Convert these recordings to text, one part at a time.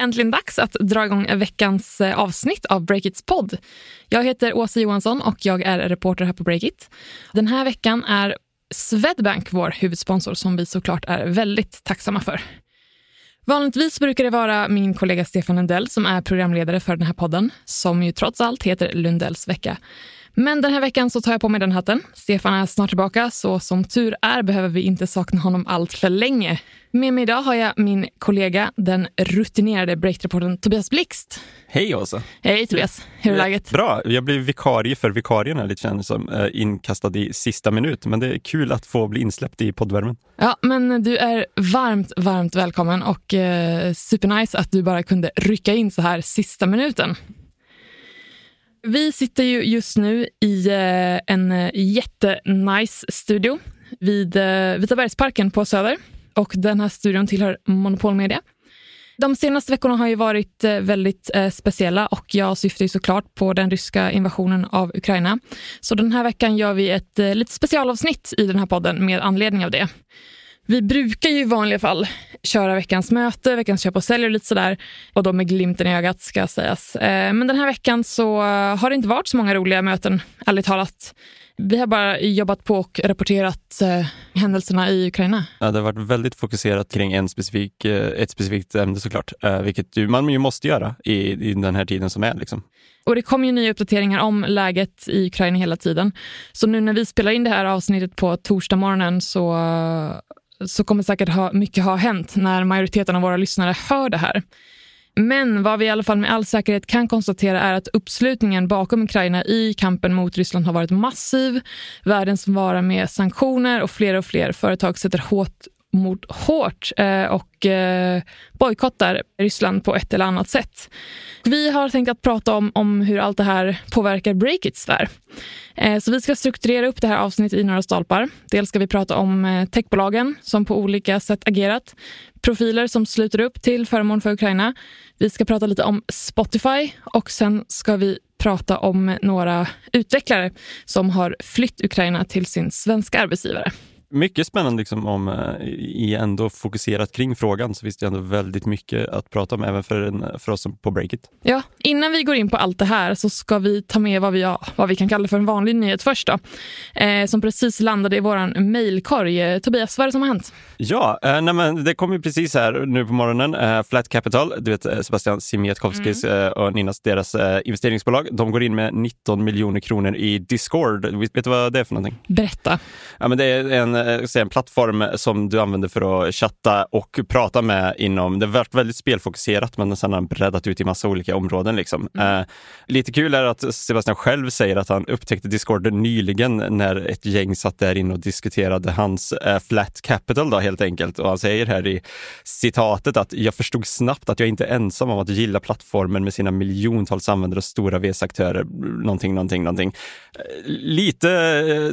äntligen dags att dra igång veckans avsnitt av Breakits podd. Jag heter Åsa Johansson och jag är reporter här på Breakit. Den här veckan är Swedbank vår huvudsponsor, som vi såklart är väldigt tacksamma för. Vanligtvis brukar det vara min kollega Stefan Lundell som är programledare för den här podden, som ju trots allt heter Lundells vecka. Men den här veckan så tar jag på mig den hatten. Stefan är snart tillbaka, så som tur är behöver vi inte sakna honom allt för länge. Med mig idag har jag min kollega, den rutinerade breakreportern Tobias Blixt. Hej Åsa. Hej Tobias, hur är läget? Bra, jag blev vikarie för vikarierna, lite känns som inkastad i sista minut. Men det är kul att få bli insläppt i poddvärmen. Ja, men du är varmt välkommen och supernice att du bara kunde rycka in så här sista minuten. Vi sitter ju just nu i en jättenice studio vid Vita Bergsparken på Söder. Och den här studion tillhör Monopol Media. De senaste veckorna har ju varit väldigt speciella, och jag syftar ju såklart på den ryska invasionen av Ukraina. Så den här veckan gör vi ett lite specialavsnitt i den här podden med anledning av det. Vi brukar ju i vanliga fall köra veckans möte, veckans köp och sälj och lite sådär. Och då med glimten i ögat ska sägas. Men den här veckan så har det inte varit så många roliga möten, ärligt talat. Vi har bara jobbat på och rapporterat händelserna i Ukraina. Ja, det har varit väldigt fokuserat kring ett specifikt ämne såklart. Vilket man ju måste göra i den här tiden som är liksom. Och det kommer ju nya uppdateringar om läget i Ukraina hela tiden. Så nu när vi spelar in det här avsnittet på torsdag morgonen så kommer säkert mycket ha hänt när majoriteten av våra lyssnare hör det här. Men vad vi i alla fall med all säkerhet kan konstatera är att uppslutningen bakom Ukraina i kampen mot Ryssland har varit massiv. Världen svarar med sanktioner, och fler företag sätter hårt mot hårt och bojkottar Ryssland på ett eller annat sätt. Vi har tänkt att prata om hur allt det här påverkar Breakits där. Så vi ska strukturera upp det här avsnittet i några stolpar. Dels ska vi prata om techbolagen som på olika sätt agerat. Profiler som sluter upp till förmån för Ukraina. Vi ska prata lite om Spotify, och sen ska vi prata om några utvecklare som har flytt Ukraina till sin svenska arbetsgivare. Mycket spännande liksom, om ändå fokuserat kring frågan, så finns det ändå väldigt mycket att prata om även för oss på Breakit. Ja, innan vi går in på allt det här så ska vi ta med vad vi kan kalla för en vanlig nyhet först då. Som precis landade i våran mejlkorg. Tobias, vad är det som har hänt? Ja, men det kom ju precis här nu på morgonen. Flat Capital, du vet Sebastian Simietkowskis och Ninas, deras investeringsbolag. De går in med 19 miljoner kronor i Discord. Vet du vad det är för någonting? Berätta. Ja, men det är en plattform som du använder för att chatta och prata med inom. Det har varit väldigt spelfokuserat, men sen har breddat ut i massa olika områden liksom. Lite kul är att Sebastian själv säger att han upptäckte Discord nyligen när ett gäng satt där inne och diskuterade hans Flat Capital då, helt enkelt. Och han säger här i citatet att jag förstod snabbt att jag inte är ensam om att gilla plattformen med sina miljontals användare och stora VC-aktörer. Någonting. Lite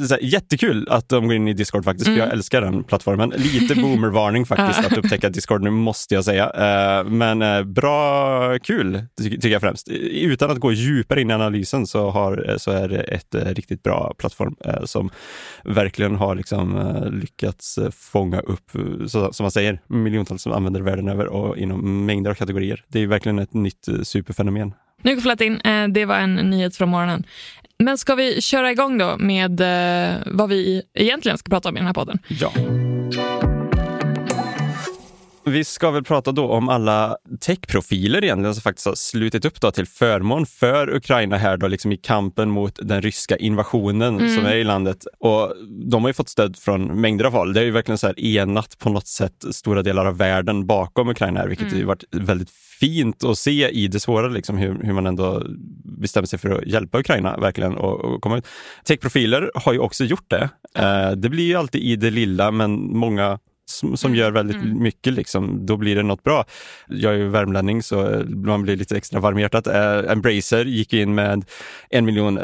såhär, jättekul att de går in i Discord faktiskt, för jag älskar den plattformen. Lite boomervarning faktiskt att upptäcka Discord nu, måste jag säga. Men bra, kul tycker jag främst. Utan att gå djupare in i analysen så är det ett riktigt bra plattform som verkligen har liksom lyckats fånga upp, som man säger, miljontals som använder världen över och inom mängder av kategorier. Det är verkligen ett nytt superfenomen. Nu går flätt in. Det var en nyhet från morgonen. Men ska vi köra igång då med vad vi egentligen ska prata om i den här podden? Ja. Vi ska väl prata då om alla techprofiler egentligen som faktiskt har slutit upp då till förmån för Ukraina här då liksom i kampen mot den ryska invasionen som är i landet. Och de har ju fått stöd från mängder av håll. Det är ju verkligen så här enat på något sätt stora delar av världen bakom Ukraina här, vilket har varit väldigt fint att se i det svåra liksom, hur man ändå bestämmer sig för att hjälpa Ukraina verkligen och komma ut. Techprofiler har ju också gjort det. Det blir ju alltid i det lilla, men många som gör väldigt mycket liksom, då blir det något bra. Jag är ju värmlänning så man blir lite extra varmhjärtat. Embracer gick in med $1 miljon,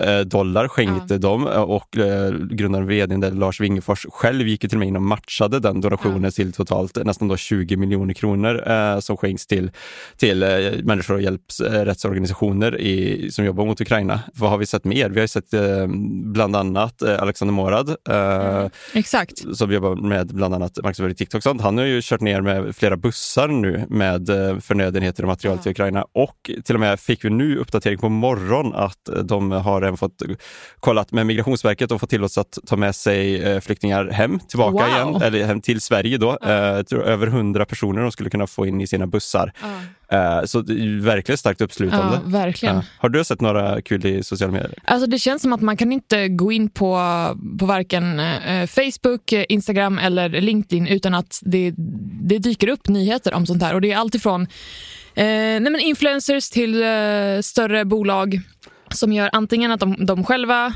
skänkte dem, och grundaren vdn där, Lars Wingefors själv gick till mig in och matchade den donationen till totalt nästan då 20 miljoner kronor som skänks till människor och hjälpsrättsorganisationer som jobbar mot Ukraina. Vad har vi sett mer? Vi har ju sett bland annat Alexander Morad, exakt, som jobbar med bland annat Marksberg i TikTok sånt. Han har ju kört ner med flera bussar nu med förnödenheter och material till Ukraina, och till och med fick vi nu uppdatering på morgon att de har även fått kollat med Migrationsverket och fått tillåtelse att ta med sig flyktingar hem tillbaka igen, eller hem till Sverige då. Över 100 personer de skulle kunna få in i sina bussar. Så det är verkligen starkt uppslutande. Ja, verkligen. Har du sett några kul i sociala medier? Alltså det känns som att man kan inte gå in på varken Facebook, Instagram eller LinkedIn utan att det dyker upp nyheter om sånt här. Och det är allt ifrån influencers till större bolag som gör antingen att de själva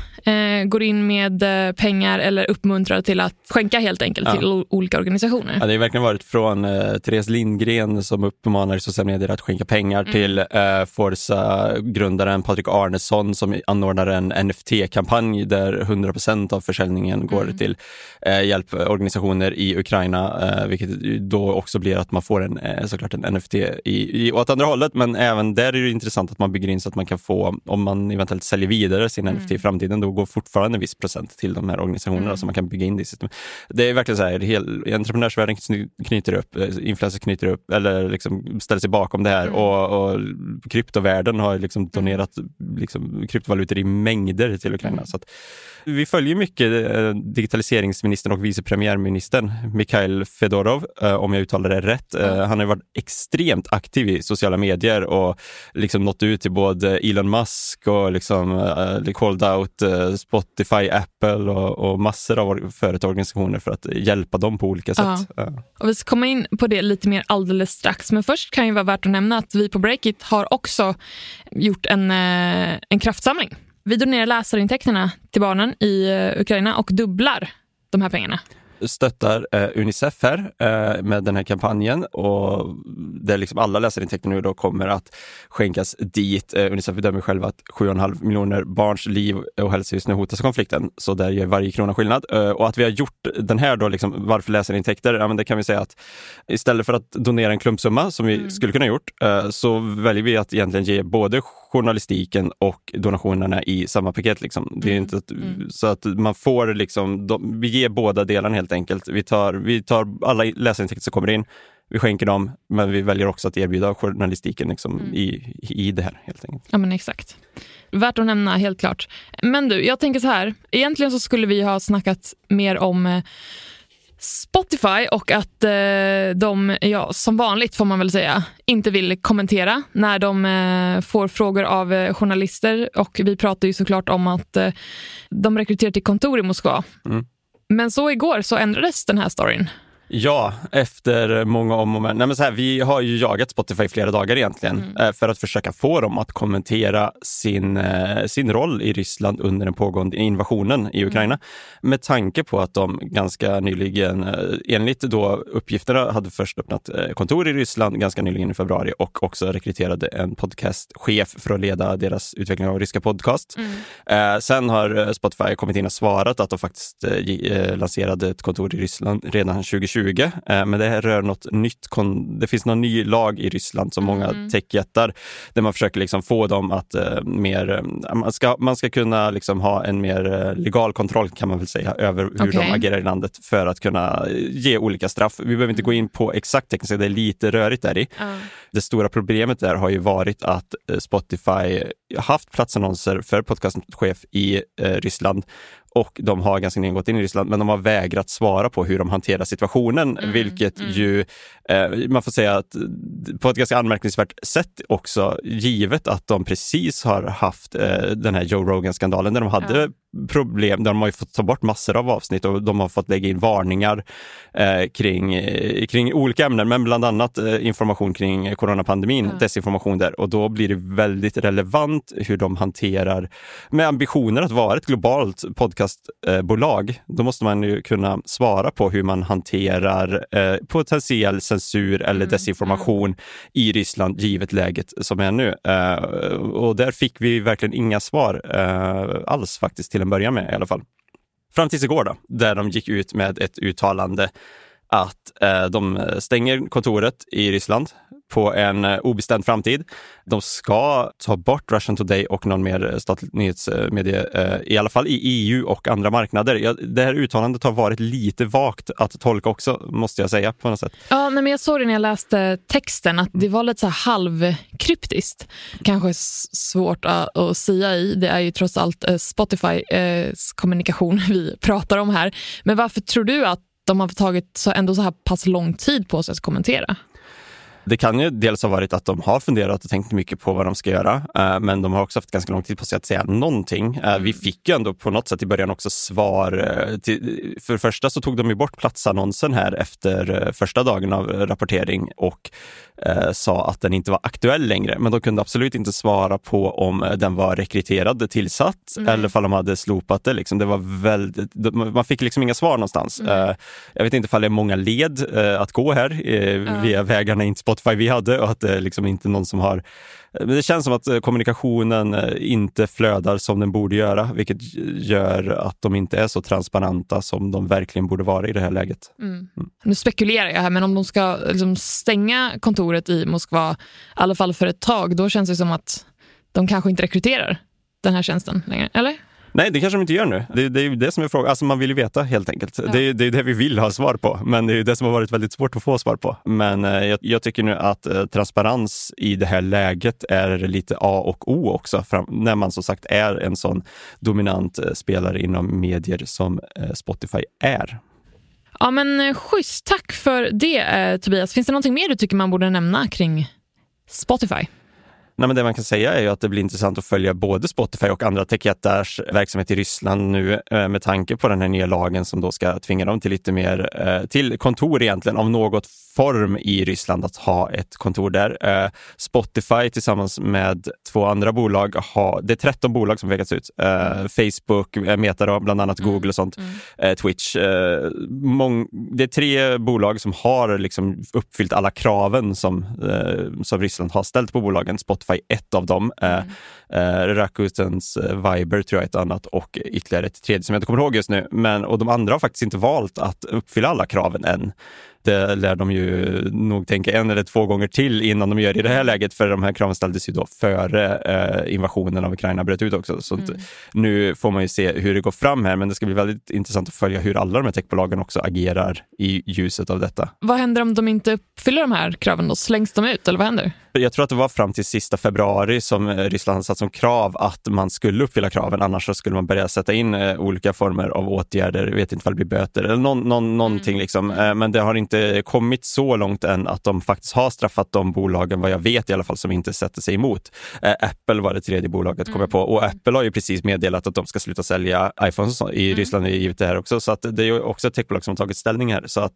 går in med pengar eller uppmuntrar till att skänka helt enkelt till olika organisationer. Ja, det har verkligen varit från Therese Lindgren som uppmanar i sociala medier att skänka pengar till Forza-grundaren Patrick Arnesson som anordnar en NFT-kampanj där 100% av försäljningen går till hjälporganisationer i Ukraina, vilket då också blir att man får såklart en NFT åt andra hållet, men även där är det intressant att man bygger in så att man kan få, om man eventuellt säljer vidare sin NFT i framtiden, då går fortfarande en viss procent till de här organisationerna så man kan bygga in det i systemet. Det är verkligen så här, entreprenörsvärlden knyter upp, influencer knyter upp eller liksom ställer sig bakom det här och kryptovärlden har liksom donerat liksom kryptovalutor i mängder till Ukraina. Så att vi följer mycket digitaliseringsministern och vicepremiärministern Mikhail Fedorov, om jag uttalar det rätt. Han har varit extremt aktiv i sociala medier och liksom nått ut till både Elon Musk och liksom called out Spotify, Apple och massor av företagsorganisationer för att hjälpa dem på olika sätt. Och vi ska komma in på det lite mer alldeles strax, men först kan ju vara värt att nämna att vi på Breakit har också gjort en kraftsamling. Vi donerar läsarintäkterna till barnen i Ukraina och dubblar de här pengarna. Stöttar UNICEF här med den här kampanjen, och där liksom alla läsarintäkter nu då kommer att skänkas dit. UNICEF bedömer själva att 7,5 miljoner barns liv och hälsa just nu hotas av konflikten, så där gör varje krona skillnad. Och att vi har gjort den här då, liksom, varför läsarintäkter? Ja, men det kan vi säga att istället för att donera en klumpsumma som vi skulle kunna gjort, så väljer vi att egentligen ge både journalistiken och donationerna i samma paket. Liksom. Det är inte att, så att man får liksom, vi ger båda delarna helt enkelt. Vi tar alla läsarintäkter som kommer in, vi skänker dem, men vi väljer också att erbjuda journalistiken liksom i det här helt enkelt. Ja men exakt. Värt att nämna helt klart. Men du, jag tänker så här, egentligen så skulle vi ha snackat mer om Spotify och att de som vanligt får man väl säga inte vill kommentera när de får frågor av journalister, och vi pratar ju såklart om att de rekryterar till kontor i Moskva. Men så igår så ändrades den här storyn. Ja, efter många om och men. Nej, men så här, vi har ju jagat Spotify flera dagar egentligen för att försöka få dem att kommentera sin roll i Ryssland under den pågående invasionen i Ukraina. Med tanke på att de ganska nyligen, enligt då uppgifterna, hade först öppnat kontor i Ryssland ganska nyligen i februari och också rekryterade en podcastchef för att leda deras utveckling av ryska podcast. Sen har Spotify kommit in och svarat att de faktiskt lanserade ett kontor i Ryssland redan 2020. Men det här rör något nytt. Det finns någon ny lag i Ryssland som många techjättar, där man försöker liksom få dem att man ska kunna liksom ha en mer legal kontroll, kan man väl säga, över hur de agerar i landet för att kunna ge olika straff. Vi behöver inte gå in på exakt tekniskt, det är lite rörigt där i. Det stora problemet där har ju varit att Spotify haft platsannonser för podcastchef i Ryssland, och de har ganska nyligen gått in i Ryssland, men de har vägrat svara på hur de hanterar situationen, vilket ju man får säga att på ett ganska anmärkningsvärt sätt också, givet att de precis har haft den här Joe Rogan-skandalen där de hade problem, där de har ju fått ta bort massor av avsnitt och de har fått lägga in varningar kring olika ämnen, men bland annat information kring coronapandemin, desinformation där, och då blir det väldigt relevant hur de hanterar med ambitioner att vara ett globalt podcastbolag. Då måste man ju kunna svara på hur man hanterar potentiell censur eller desinformation i Ryssland, givet läget som är nu. Och där fick vi verkligen inga svar alls faktiskt till en början med i alla fall. Fram tills igår då, där de gick ut med ett uttalande att de stänger kontoret i Ryssland på en obestämd framtid. De ska ta bort Russian Today och någon mer statlig nyhetsmedie, i alla fall i EU och andra marknader. Det här uttalandet har varit lite vagt att tolka också, måste jag säga på något sätt. Ja, nej, men jag såg det när jag läste texten att det var lite så här halvkryptiskt. Kanske svårt att säga i. Det är ju trots allt Spotifys kommunikation vi pratar om här. Men varför tror du att de har tagit så här pass lång tid på sig att kommentera? Det kan ju dels ha varit att de har funderat och tänkt mycket på vad de ska göra, men de har också haft ganska lång tid på sig att säga någonting. Vi fick ju ändå på något sätt i början också svar. För det första så tog de ju bort platsannonsen här efter första dagen av rapportering och sa att den inte var aktuell längre, men de kunde absolut inte svara på om den var rekryterad, tillsatt eller om de hade slopat det. Liksom. Det var väldigt, man fick liksom inga svar någonstans. Jag vet inte om det är många led att gå här via vägarna in Spotify vi hade och att det liksom inte någon som har. Men det känns som att kommunikationen inte flödar som den borde göra, vilket gör att de inte är så transparenta som de verkligen borde vara i det här läget. Nu spekulerar jag här, men om de ska liksom stänga kontoret i Moskva, i alla fall för ett tag, då känns det som att de kanske inte rekryterar den här tjänsten längre, eller? Nej, det kanske de inte gör nu. Det är ju det som är frågan. Alltså man vill ju veta helt enkelt. Ja. Det är det vi vill ha svar på. Men det är ju det som har varit väldigt svårt att få svar på. Men jag tycker nu att transparens i det här läget är lite A och O också. När man som sagt är en sån dominant spelare inom medier som Spotify är. Ja, men schysst. Tack för det, Tobias. Finns det någonting mer du tycker man borde nämna kring Spotify? Nej, men det man kan säga är ju att det blir intressant att följa både Spotify och andra techjättars verksamhet i Ryssland nu med tanke på den här nya lagen som då ska tvinga dem till lite mer till kontor egentligen av något form i Ryssland, att ha ett kontor där. Spotify tillsammans med två andra bolag har, det är 13 bolag som vägats ut. Facebook, Meta då, bland annat Google och sånt. Twitch. Det är 3 bolag som har liksom uppfyllt alla kraven som Ryssland har ställt på bolagen. Spotify ett av dem, Rakutens Viber tror jag ett annat och ytterligare ett tredje som jag inte kommer ihåg just nu, och de andra har faktiskt inte valt att uppfylla alla kraven än. Det lär de ju nog tänka 1 eller 2 gånger till innan de gör det i det här läget, för de här kraven ställdes ju då före invasionen av Ukraina bröt ut också, så nu får man ju se hur det går fram här, men det ska bli väldigt intressant att följa hur alla de här techbolagen också agerar i ljuset av detta. Vad händer om de inte uppfyller de här kraven då? Slängs de ut eller vad händer? Jag tror att det var fram till sista februari som Ryssland satt som krav att man skulle uppfylla kraven, annars så skulle man börja sätta in olika former av åtgärder, jag vet inte ifall det blir böter eller någonting liksom, men det har inte kommit så långt än att de faktiskt har straffat de bolagen, vad jag vet i alla fall, som inte sätter sig emot. Apple var det tredje bolaget kom jag på, och Apple har ju precis meddelat att de ska sluta sälja iPhones i Ryssland givet det här också, så att det är ju också ett techbolag som har tagit ställning här, så att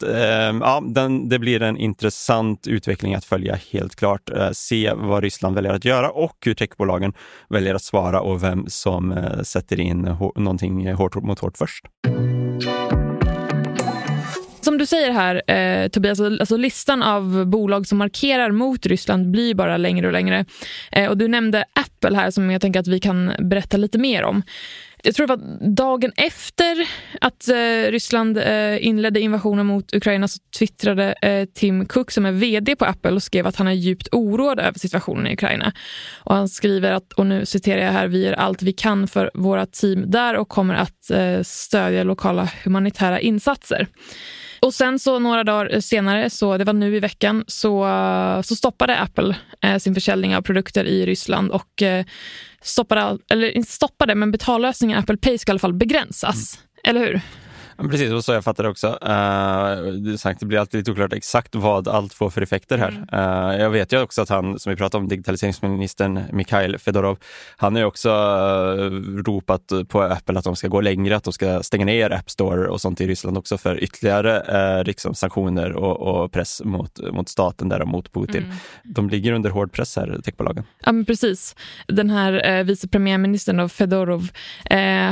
det blir en intressant utveckling att följa helt klart, se vad Ryssland väljer att göra och hur techbolagen väljer att svara och vem som sätter in någonting hårt mot hårt först. Som du säger här, Tobias, alltså listan av bolag som markerar mot Ryssland blir bara längre och längre. Och du nämnde Apple här, som jag tänker att vi kan berätta lite mer om. Jag tror det var dagen efter att Ryssland inledde invasionen mot Ukraina så twittrade Tim Cook, som är vd på Apple, och skrev att han är djupt oroad över situationen i Ukraina. Och han skriver att, och nu citerar jag här, vi gör allt vi kan för våra team där och kommer att stödja lokala humanitära insatser. Och sen så några dagar senare, så det var nu i veckan, så stoppade Apple sin försäljning av produkter i Ryssland och stoppade, men betallösningen Apple Pay ska i alla fall begränsas, eller hur? Precis, och så jag fattade också. Det blir alltid lite oklart exakt vad allt får för effekter här. Jag vet ju också att han, som vi pratade om, digitaliseringsministern Mikhail Fedorov, han har ju också ropat på Apple att de ska gå längre, att de ska stänga ner App Store och sånt i Ryssland också för ytterligare sanktioner och press mot staten där och mot Putin. De ligger under hård press här, techbolagen. Ja, men precis. Den här vicepremiärministern av Fedorov,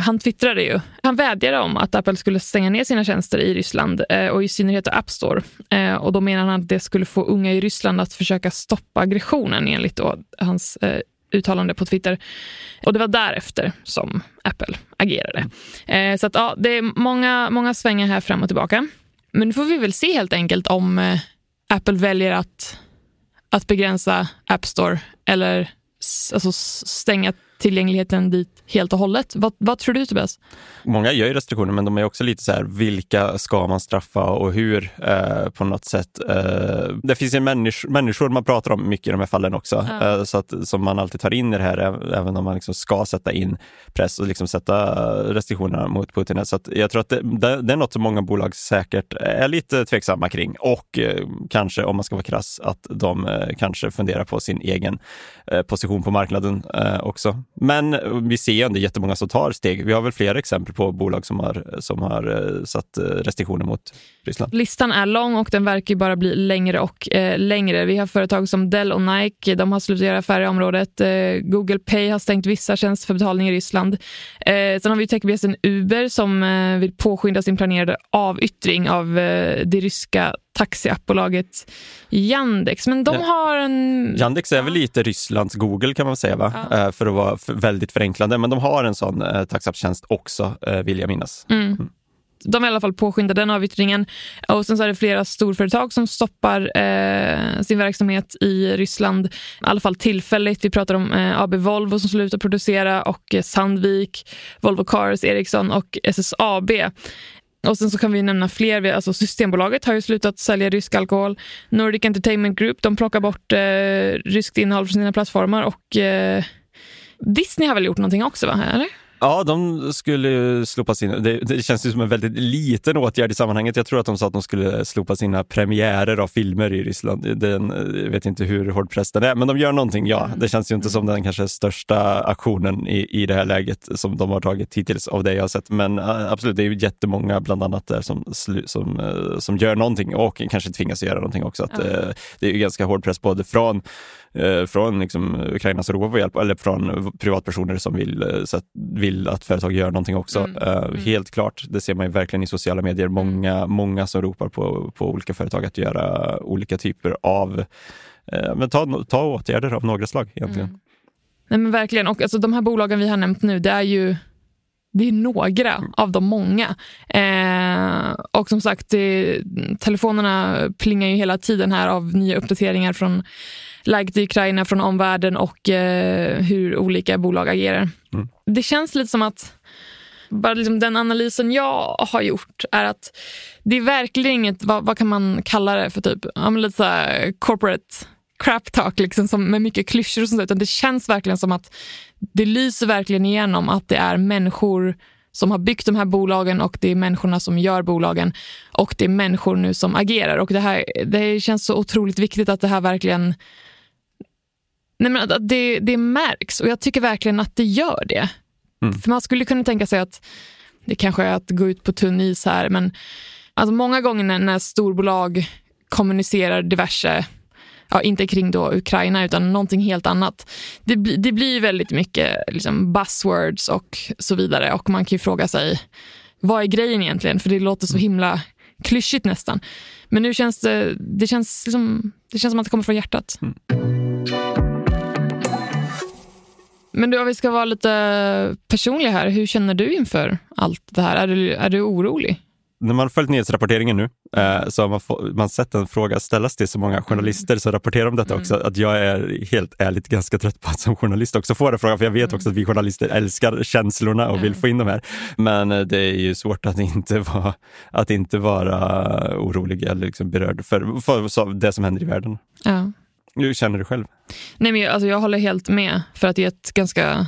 han twittrade ju. Han vädjade om att Apple skulle stänga ner sina tjänster i Ryssland och i synnerhet App Store. Och då menar han att det skulle få unga i Ryssland att försöka stoppa aggressionen, enligt då hans uttalande på Twitter. Och det var därefter som Apple agerade. Så att, ja, det är många svängar här fram och tillbaka. Men nu får vi väl se helt enkelt om Apple väljer att begränsa App Store eller alltså stänga tillgängligheten dit helt och hållet. Vad tror du, Tobias? Många gör ju restriktioner, men de är också lite så här, vilka ska man straffa och hur på något sätt. Det finns ju människor man pratar om mycket i de här fallen också. Ja. Så att, som man alltid tar in i det här, även om man liksom ska sätta in press och liksom sätta restriktioner mot Putin. Så att jag tror att det är något som många bolag säkert är lite tveksamma kring. Och kanske, om man ska vara krass, att de kanske funderar på sin egen position på marknaden också. Men vi ser ju ändå jättemånga som tar steg. Vi har väl flera exempel på bolag som har satt restriktioner mot Ryssland. Listan är lång och den verkar ju bara bli längre och längre. Vi har företag som Dell och Nike. De har slutat göra affärer i området. Google Pay har stängt vissa tjänster för betalning i Ryssland. Sen har vi techbjässen Uber som vill påskynda sin planerade avyttring av det ryska taxiappbolaget Yandex. Men de har en... Yandex är väl lite Rysslands Google, kan man säga, va? Ja. För att vara väldigt förenklande. Men de har en sån taxiapptjänst också, vill jag minnas. Mm. De i alla fall påskyndar den avyttringen. Och sen så är det flera storföretag som stoppar sin verksamhet i Ryssland. I alla fall tillfälligt. Vi pratar om AB Volvo som slutar producera, och Sandvik, Volvo Cars, Ericsson och SSAB. Och sen så kan vi nämna fler. Alltså Systembolaget har ju slutat sälja rysk alkohol. Nordic Entertainment Group, de plockar bort ryskt innehåll från sina plattformar. Och Disney har väl gjort någonting också, va? Eller? Ja, de skulle slopa sina... Det känns ju som en väldigt liten åtgärd i sammanhanget. Jag tror att de sa att de skulle slopa sina premiärer av filmer i Ryssland. Jag vet inte hur hård press den är, men de gör någonting, ja. Det känns ju inte som den kanske största aktionen i det här läget som de har tagit hittills, av det jag har sett. Men absolut, det är ju jättemånga bland annat där som gör någonting och kanske tvingas göra någonting också. Att, det är ju ganska hård press både från liksom Ukraina som ropar på hjälp, eller från privatpersoner som vill att företag gör någonting också. Helt klart, det ser man ju verkligen i sociala medier. Många som ropar på olika företag att göra olika typer av men ta åtgärder av några slag egentligen. Nej, men verkligen, och alltså, de här bolagen vi har nämnt nu, det är ju några av de många. Och som sagt, telefonerna plingar ju hela tiden här av nya uppdateringar från läget i Ukraina, från omvärlden och hur olika bolag agerar. Mm. Det känns lite som att bara liksom den analysen jag har gjort är att det är verkligen inget, vad kan man kalla det för, typ lite så här corporate crap talk liksom, som med mycket klyschor och sånt, utan det känns verkligen som att det lyser verkligen igenom att det är människor som har byggt de här bolagen, och det är människorna som gör bolagen, och det är människor nu som agerar. Och det känns så otroligt viktigt att det här verkligen... Nej, men att det märks, och jag tycker verkligen att det gör det. Mm. För man skulle kunna tänka sig att det kanske är att gå ut på tunn is här, men alltså många gånger när storbolag kommunicerar diverse... Ja, inte kring då Ukraina utan någonting helt annat. Det blir väldigt mycket liksom buzzwords och så vidare. Och man kan ju fråga sig, vad är grejen egentligen? För det låter så himla klyschigt nästan. Men nu känns det känns som att det kommer från hjärtat. Mm. Men du, om vi ska vara lite personliga här, hur känner du inför allt det här? Är du orolig? När man följt nyhetsrapporteringen nu så har man sett en fråga ställas till så många journalister som rapporterar om detta också, att jag är helt ärligt ganska trött på att som journalist också få den frågan, för jag vet också att vi journalister älskar känslorna och vill få in dem här, men det är ju svårt att inte vara orolig eller liksom berörd för det som händer i världen. Ja. Hur känner du själv? Nej, men alltså, jag håller helt med, för att det är ett ganska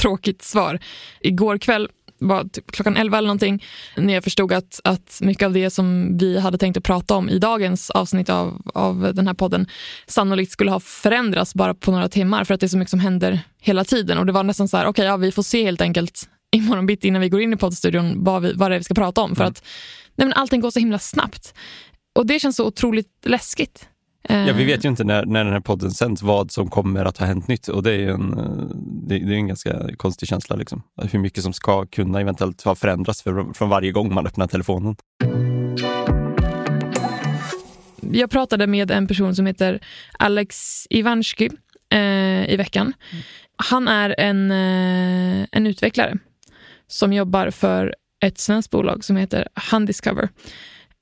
tråkigt svar. Igår kväll var typ klockan 11 eller någonting, när jag förstod att mycket av det som vi hade tänkt att prata om i dagens avsnitt av den här podden sannolikt skulle ha förändrats bara på några timmar, för att det är så mycket som händer hela tiden. Och det var nästan så här, okej, ja, vi får se helt enkelt imorgon bitti innan vi går in i poddstudion vad det är vi ska prata om, för att nej, men allting går så himla snabbt. Och det känns så otroligt läskigt. Ja, vi vet ju inte när den här podden sänds vad som kommer att ha hänt nytt, och det är ju en ganska konstig känsla liksom. Hur mycket som ska kunna eventuellt ha förändrats från varje gång man öppnar telefonen. Jag pratade med en person som heter Alex Ivansky i veckan. Han är en utvecklare som jobbar för ett svenskt bolag som heter Handiscover.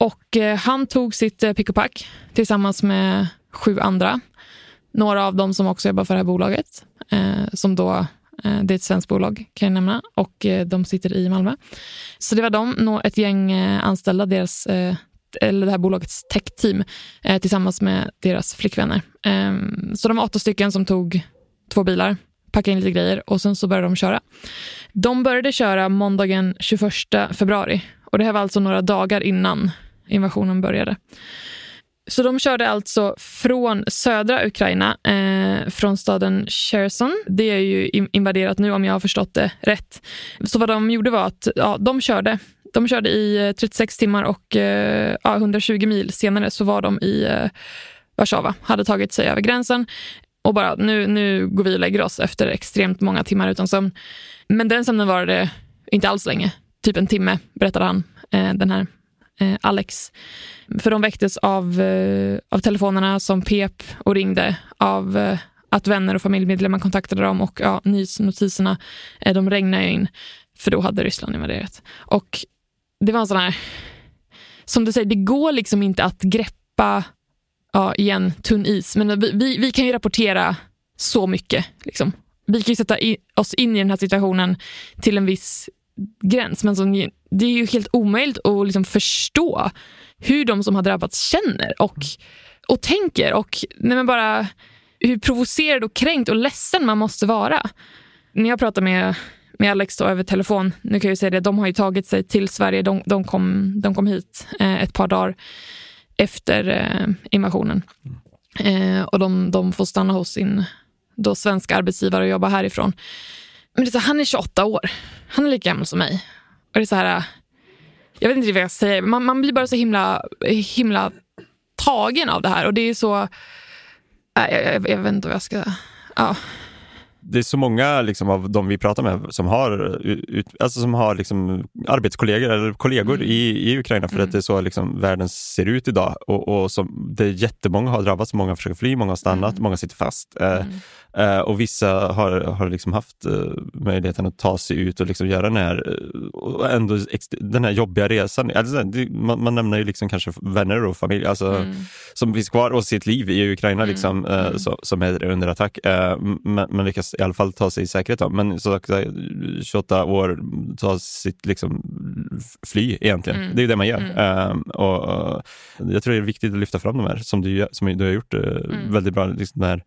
Och han tog sitt pick och pack tillsammans med 7 andra. Några av dem som också jobbar för det här bolaget. Som då, det är ett svenskt bolag kan jag nämna. Och de sitter i Malmö. Så det var de, ett gäng anställda, deras, eller det här bolagets tech-team. Tillsammans med deras flickvänner. Så de var 8 stycken som tog 2 bilar. Packade in lite grejer och sen så började de köra. De började köra måndagen 21 februari. Och det här var alltså några dagar innan invasionen började. Så de körde alltså från södra Ukraina, från staden Cherson. Det är ju invaderat nu om jag har förstått det rätt. Så vad de gjorde var att ja, de körde i 36 timmar och 120 mil senare så var de i Warszawa. Hade tagit sig över gränsen och bara nu går vi och lägger oss efter extremt många timmar utan sömn. Men den sömnen var det inte alls länge. Typ en timme, berättade han, den här Alex. För de väcktes av telefonerna som pep och ringde. Av att vänner och familjemedlemmar kontaktade dem. Och ja, nyhetsnotiserna, de regnade in. För då hade Ryssland invaderat. Och det var en sån här... Som du säger, det går liksom inte att greppa tunn is. Men vi kan ju rapportera så mycket. Liksom. Vi kan ju sätta oss in i den här situationen till en viss... gräns, men som, det är ju helt omöjligt att liksom förstå hur de som har drabbats känner och tänker och bara hur provocerad och kränkt och ledsen man måste vara. När jag pratar med Alex då över telefon, nu kan jag ju säga det, de har ju tagit sig till Sverige, de kom hit ett par dagar efter invasionen och de får stanna hos sin då svenska arbetsgivare och jobba härifrån. Men det är så, han är 28 år. Han är lika gammal som mig. Och det är så här, jag vet inte vad jag säger. Man blir bara så himla tagen av det här. Och det är så... Jag vet inte vad jag ska... Ja. Det är så många liksom, av de vi pratar med som har liksom, arbetskollegor eller kollegor i Ukraina för att det är så liksom, världen ser ut idag och som, det är jättemånga har drabbats, många försöker fly, många har stannat, många sitter fast och vissa har liksom haft möjligheten att ta sig ut och liksom göra den här jobbiga resan, alltså, man nämner ju liksom kanske vänner och familj alltså, som finns kvar och sitt liv i Ukraina liksom, som är under attack men lyckas i alla fall ta sig i säkerhet då. Men så 28 år ta sitt liksom fly egentligen, det är ju det man gör och jag tror det är viktigt att lyfta fram de här som du har gjort väldigt bra liksom, här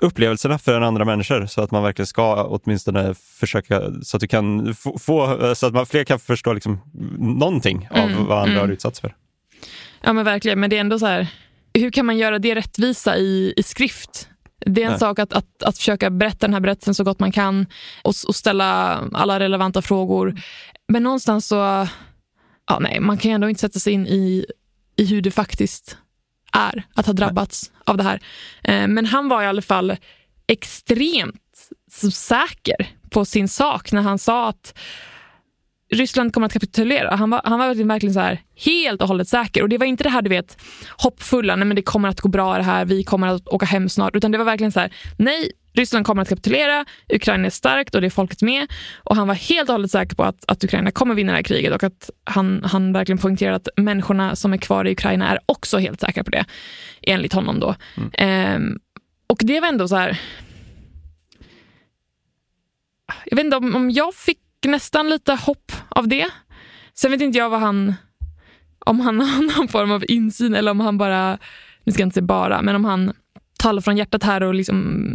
upplevelserna för en andra människor så att man verkligen ska åtminstone försöka så att du kan få så att man fler kan förstå liksom någonting av vad andra har utsatts för. Ja men verkligen, men det är ändå så här, hur kan man göra det rättvisa i skrift? Det är en sak att försöka berätta den här berättelsen så gott man kan och ställa alla relevanta frågor. Men någonstans så... Ja, nej, man kan ju ändå inte sätta sig in i hur det faktiskt är att ha drabbats av det här. Men han var i alla fall extremt säker på sin sak när han sa att Ryssland kommer att kapitulera. Han var verkligen så här helt och hållet säker. Och det var inte det här, du vet, hoppfulla. Nej, men det kommer att gå bra det här. Vi kommer att åka hem snart. Utan det var verkligen så här, nej, Ryssland kommer att kapitulera. Ukraina är starkt och det är folket med. Och han var helt och hållet säker på att Ukraina kommer vinna det här kriget. Och att han verkligen poängterade att människorna som är kvar i Ukraina är också helt säkra på det. Enligt honom då. Och det var ändå så här... Jag vet inte om jag fick nästan lite hopp av det. Sen vet inte jag om han har någon form av insyn eller om han bara, nu ska jag inte säga bara, men om han talar från hjärtat här och liksom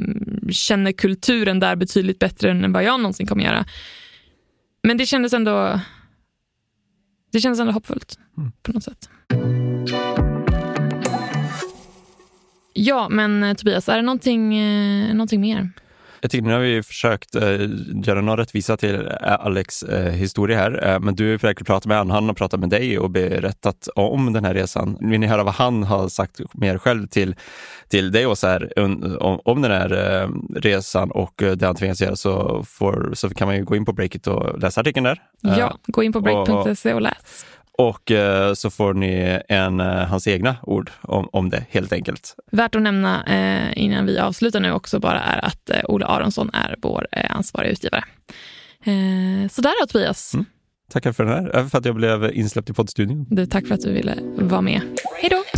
känner kulturen där betydligt bättre än vad jag någonsin kommer göra. Men det kändes ändå hoppfullt på något sätt. Ja, men Tobias, är det någonting mer? Jag tycker nu har vi försökt göra något rättvisa till Alex historia här. Men du har verkligen pratat med han har pratat med dig och berättat om den här resan. Vill ni höra vad han har sagt mer själv till dig och så här, om den här resan och det han tvingas göra så kan man ju gå in på Breakit och läsa artikeln där. Ja, gå in på breakit.se och läs. Och så får ni hans egna ord om det helt enkelt. Värt att nämna innan vi avslutar nu också bara är att Ola Aronsson är vår ansvariga utgivare. Så där då, Tobias. Tackar för den här, för att jag blev insläppt i poddstudion. Du, tack för att du ville vara med. Hej då!